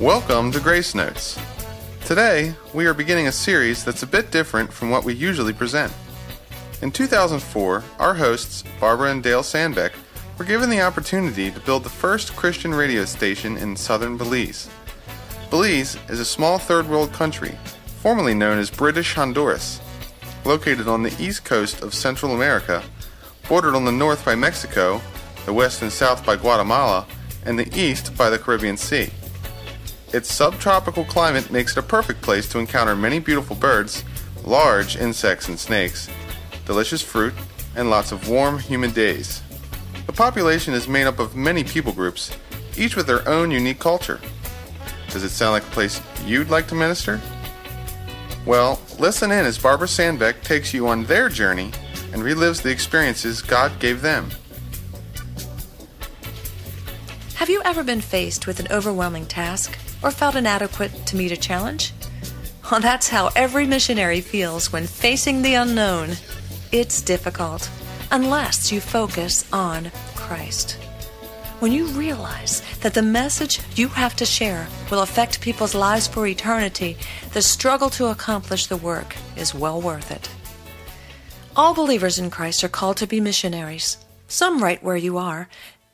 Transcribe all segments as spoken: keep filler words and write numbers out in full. Welcome to Grace Notes. Today, we are beginning a series that's a bit different from what we usually present. In two thousand four, our hosts, Barbara and Dale Sandbeck, were given the opportunity to build the first Christian radio station in southern Belize. Belize is a small third world country, formerly known as British Honduras, located on the east coast of Central America, bordered on the north by Mexico, the west and south by Guatemala, and the east by the Caribbean Sea. Its subtropical climate makes it a perfect place to encounter many beautiful birds, large insects and snakes, delicious fruit, and lots of warm, humid days. The population is made up of many people groups, each with their own unique culture. Does it sound like a place you'd like to minister? Well, listen in as Barbara Sandbeck takes you on their journey and relives the experiences God gave them. Have you ever been faced with an overwhelming task or felt inadequate to meet a challenge? Well, that's how every missionary feels when facing the unknown. It's difficult, unless you focus on Christ. When you realize that the message you have to share will affect people's lives for eternity, the struggle to accomplish the work is well worth it. All believers in Christ are called to be missionaries, some right where you are,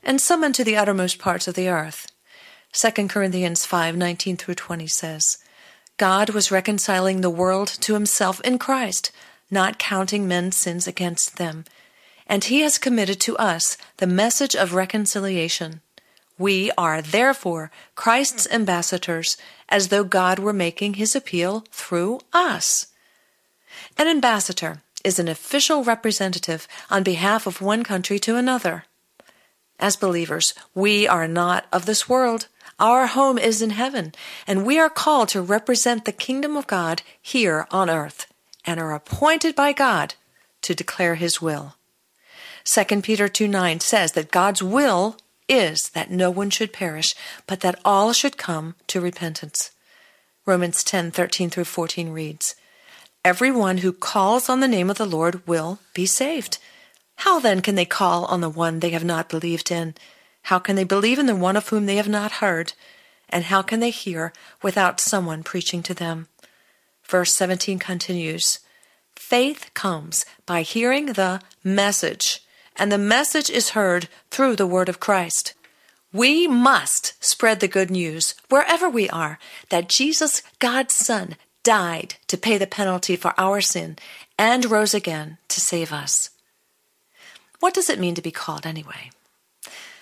and some into the uttermost parts of the earth. Second Corinthians five nineteen through twenty says, God was reconciling the world to himself in Christ, not counting men's sins against them. And he has committed to us the message of reconciliation. We are, therefore, Christ's ambassadors, as though God were making his appeal through us. An ambassador is an official representative on behalf of one country to another. As believers, we are not of this world. Our home is in heaven, and we are called to represent the kingdom of God here on earth, and are appointed by God to declare his will. Second Peter two nine says that God's will is that no one should perish, but that all should come to repentance. Romans ten thirteen through fourteen reads, Everyone who calls on the name of the Lord will be saved. How then can they call on the one they have not believed in? How can they believe in the one of whom they have not heard? And how can they hear without someone preaching to them? Verse seventeen continues, Faith comes by hearing the message, and the message is heard through the word of Christ. We must spread the good news wherever we are that Jesus, God's Son, died to pay the penalty for our sin and rose again to save us. What does it mean to be called anyway?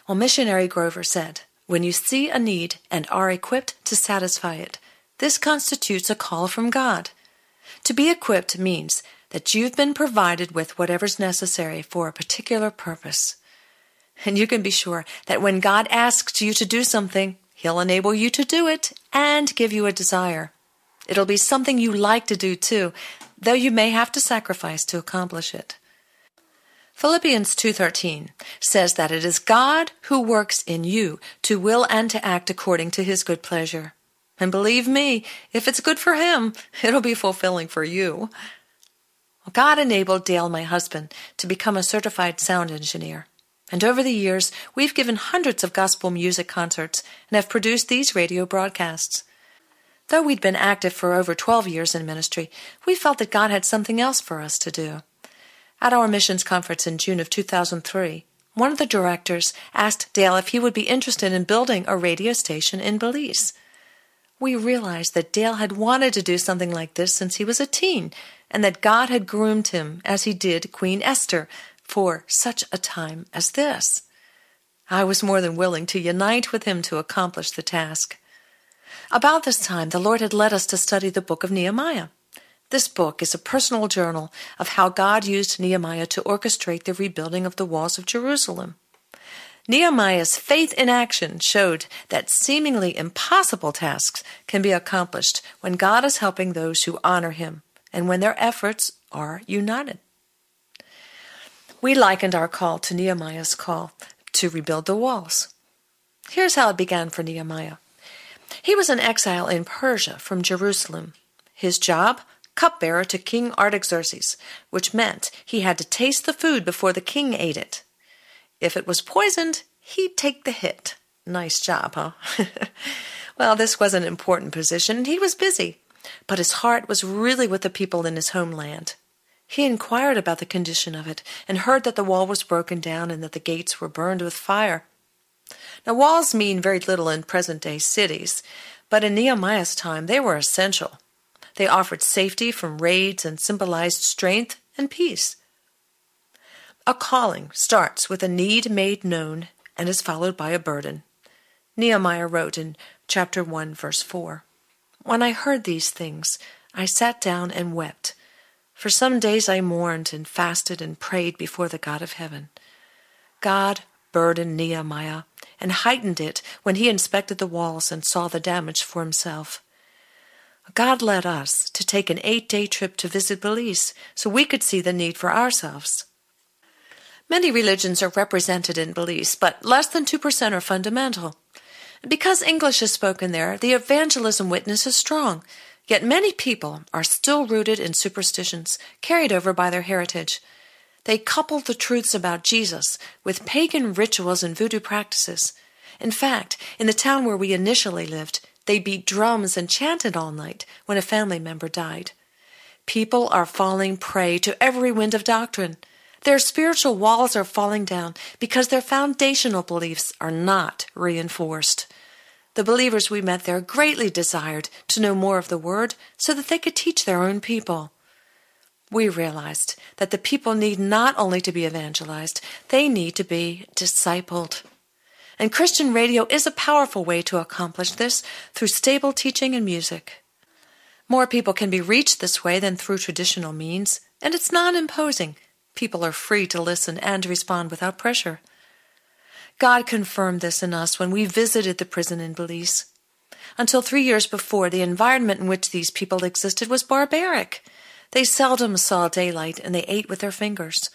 Well, missionary Grover said, when you see a need and are equipped to satisfy it, this constitutes a call from God. To be equipped means that you've been provided with whatever's necessary for a particular purpose. And you can be sure that when God asks you to do something, he'll enable you to do it and give you a desire. It'll be something you like to do too, though you may have to sacrifice to accomplish it. Philippians two thirteen says that it is God who works in you to will and to act according to his good pleasure. And believe me, if it's good for him, it'll be fulfilling for you. God enabled Dale, my husband, to become a certified sound engineer. And over the years, we've given hundreds of gospel music concerts and have produced these radio broadcasts. Though we'd been active for over twelve years in ministry, we felt that God had something else for us to do. At our missions conference in June of two thousand three, one of the directors asked Dale if he would be interested in building a radio station in Belize. We realized that Dale had wanted to do something like this since he was a teen, and that God had groomed him as he did Queen Esther for such a time as this. I was more than willing to unite with him to accomplish the task. About this time, the Lord had led us to study the book of Nehemiah. This book is a personal journal of how God used Nehemiah to orchestrate the rebuilding of the walls of Jerusalem. Nehemiah's faith in action showed that seemingly impossible tasks can be accomplished when God is helping those who honor him and when their efforts are united. We likened our call to Nehemiah's call to rebuild the walls. Here's how it began for Nehemiah. He was an exile in Persia from Jerusalem. His job, cupbearer to King Artaxerxes, which meant he had to taste the food before the king ate it. If it was poisoned, he'd take the hit. Nice job, huh? Well, this was an important position, and he was busy, but his heart was really with the people in his homeland. He inquired about the condition of it and heard that the wall was broken down and that the gates were burned with fire. Now, walls mean very little in present-day cities, but in Nehemiah's time they were essential. They offered safety from raids and symbolized strength and peace. A calling starts with a need made known and is followed by a burden. Nehemiah wrote in chapter one, verse four, "When I heard these things, I sat down and wept. For some days I mourned and fasted and prayed before the God of heaven." God burdened Nehemiah and heightened it when he inspected the walls and saw the damage for himself. God led us to take an eight-day trip to visit Belize so we could see the need for ourselves. Many religions are represented in Belize, but less than two percent are fundamental. Because English is spoken there, the evangelism witness is strong, yet many people are still rooted in superstitions carried over by their heritage. They couple the truths about Jesus with pagan rituals and voodoo practices. In fact, in the town where we initially lived, they beat drums and chanted all night when a family member died. People are falling prey to every wind of doctrine. Their spiritual walls are falling down because their foundational beliefs are not reinforced. The believers we met there greatly desired to know more of the Word so that they could teach their own people. We realized that the people need not only to be evangelized, they need to be discipled. And Christian radio is a powerful way to accomplish this through stable teaching and music. More people can be reached this way than through traditional means, and it's non-imposing. People are free to listen and respond without pressure. God confirmed this in us when we visited the prison in Belize. Until three years before, the environment in which these people existed was barbaric. They seldom saw daylight, and they ate with their fingers.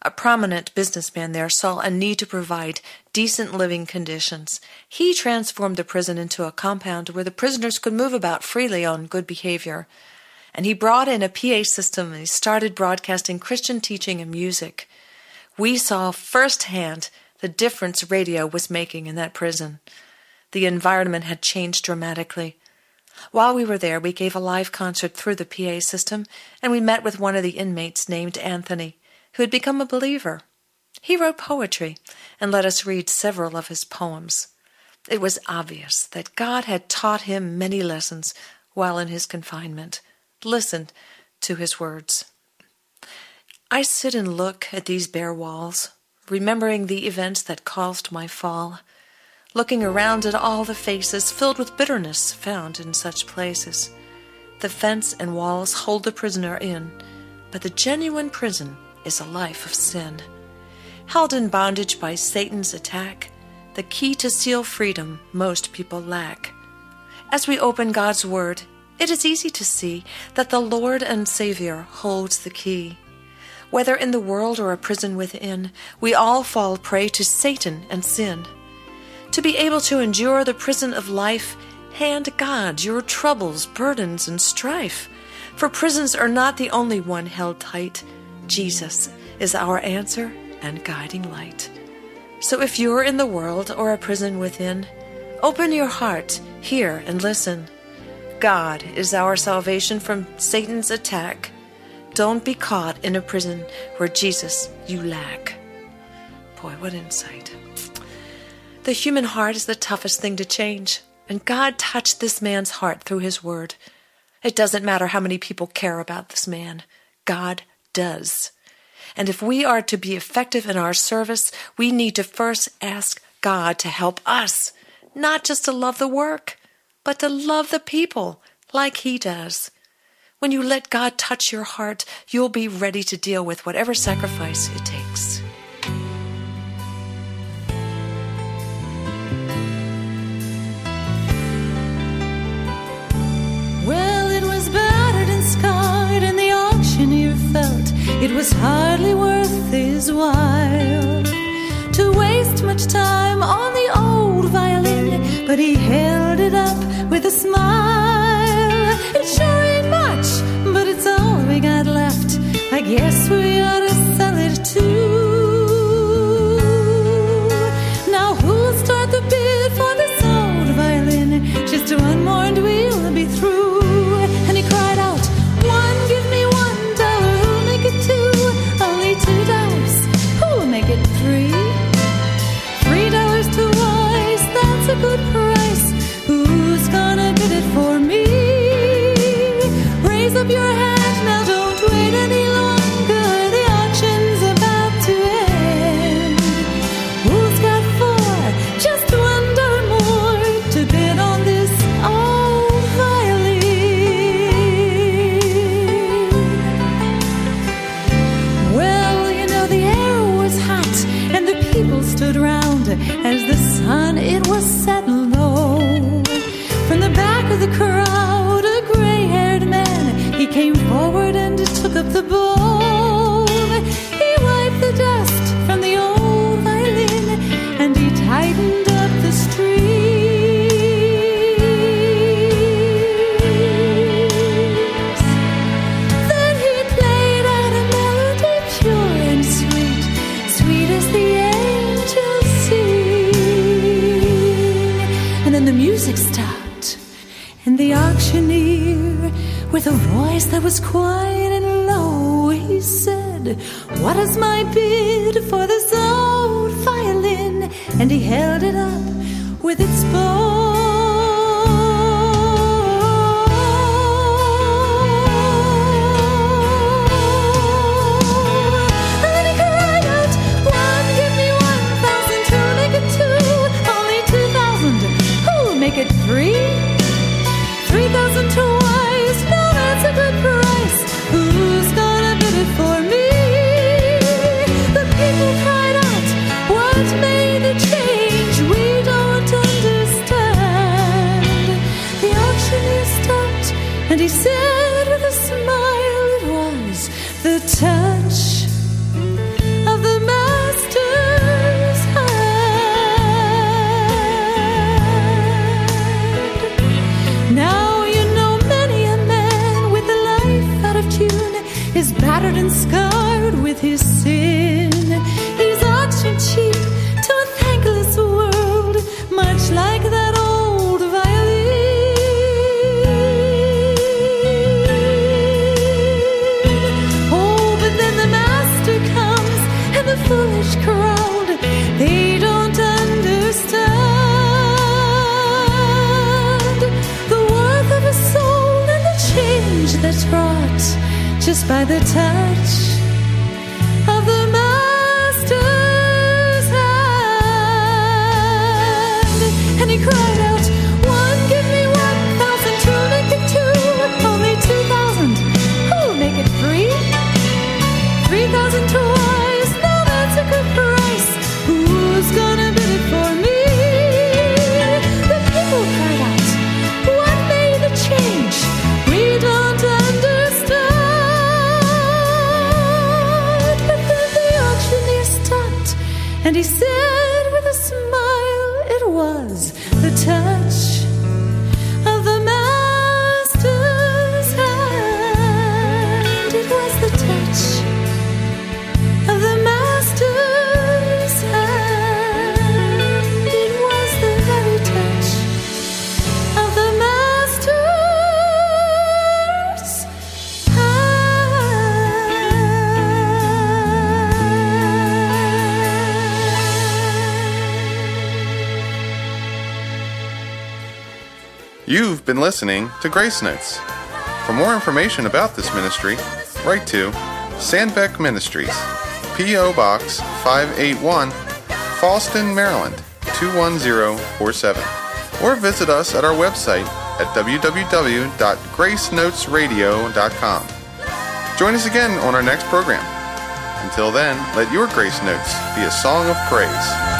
A prominent businessman there saw a need to provide decent living conditions. He transformed the prison into a compound where the prisoners could move about freely on good behavior. And he brought in a P A system, and he started broadcasting Christian teaching and music. We saw firsthand the difference radio was making in that prison. The environment had changed dramatically. While we were there, we gave a live concert through the P A system, and we met with one of the inmates named Anthony, who had become a believer. He wrote poetry and let us read several of his poems. It was obvious that God had taught him many lessons while in his confinement. Listen to his words. "I sit and look at these bare walls, remembering the events that caused my fall, looking around at all the faces filled with bitterness found in such places. The fence and walls hold the prisoner in, but the genuine prison is a life of sin. Held in bondage by Satan's attack, the key to seal freedom most people lack. As we open God's Word, it is easy to see that the Lord and Savior holds the key. Whether in the world or a prison within, we all fall prey to Satan and sin. To be able to endure the prison of life, hand God your troubles, burdens, and strife. For prisons are not the only one held tight. Jesus is our answer and guiding light. So if you're in the world or a prison within, open your heart, hear, and listen. God is our salvation from Satan's attack. Don't be caught in a prison where Jesus you lack." Boy, what insight. The human heart is the toughest thing to change, and God touched this man's heart through his word. It doesn't matter how many people care about this man. God does. And if we are to be effective in our service, we need to first ask God to help us, not just to love the work, but to love the people like He does. When you let God touch your heart, you'll be ready to deal with whatever sacrifice it takes. Well, it was battered and scarred, and the auctioneer felt it was hardly worth his while to waste much time on the old violin, but he held it up with a smile. It sure ain't much, but it's all we got left. I guess we ought to sell it too. Now who'll start the bid for this old violin? Just as the sun it was settled low. From the back of the crowd, a gray-haired man, he came forward and took up the bowl. He wiped the dust from the old violin, and he tightened up the strings. Then he played out a melody pure and sweet, sweet as the angels sing. And then the music stopped, and the auctioneer, with a voice that was quiet and low, he said, "What is my bid for this old violin?" And he held it up with its bow. And then he cried out, "One, give me one thousand, two, make it two, only two thousand, who'll make it three? Three thousand to twice, no, that's a good price. Who's gonna bid it for me?" The people cried out, "What made the change? We don't understand." The auctioneer stopped and he said with a smile, it was the touch of the master's hand. Now is battered and scarred with his sin. He's auctioned cheap to a thankless world, much like that old violin. Oh, but then the master comes and the foolish crowd, they don't understand the worth of a soul and the change that's wrought just by the touch of the master's hand. And he cried out, "One, give me one thousand, two, make it two, only two thousand, who'll make it three? Three thousand twice, now that's a good price. Who's gonna bid it for me?" The people cried out, "What made the change? We don't understand." And he said with a smile, it was the touch of the master's hand. It was the touch of the master's hand. It was the very touch of the master's hand. You've been listening to Grace Notes. For more information about this ministry, write to Sandbeck Ministries, P O Box five eighty-one, Falston, Maryland two one zero four seven, or visit us at our website at w w w dot grace notes radio dot com. Join us again on our next program. Until then, let your Grace Notes be a song of praise.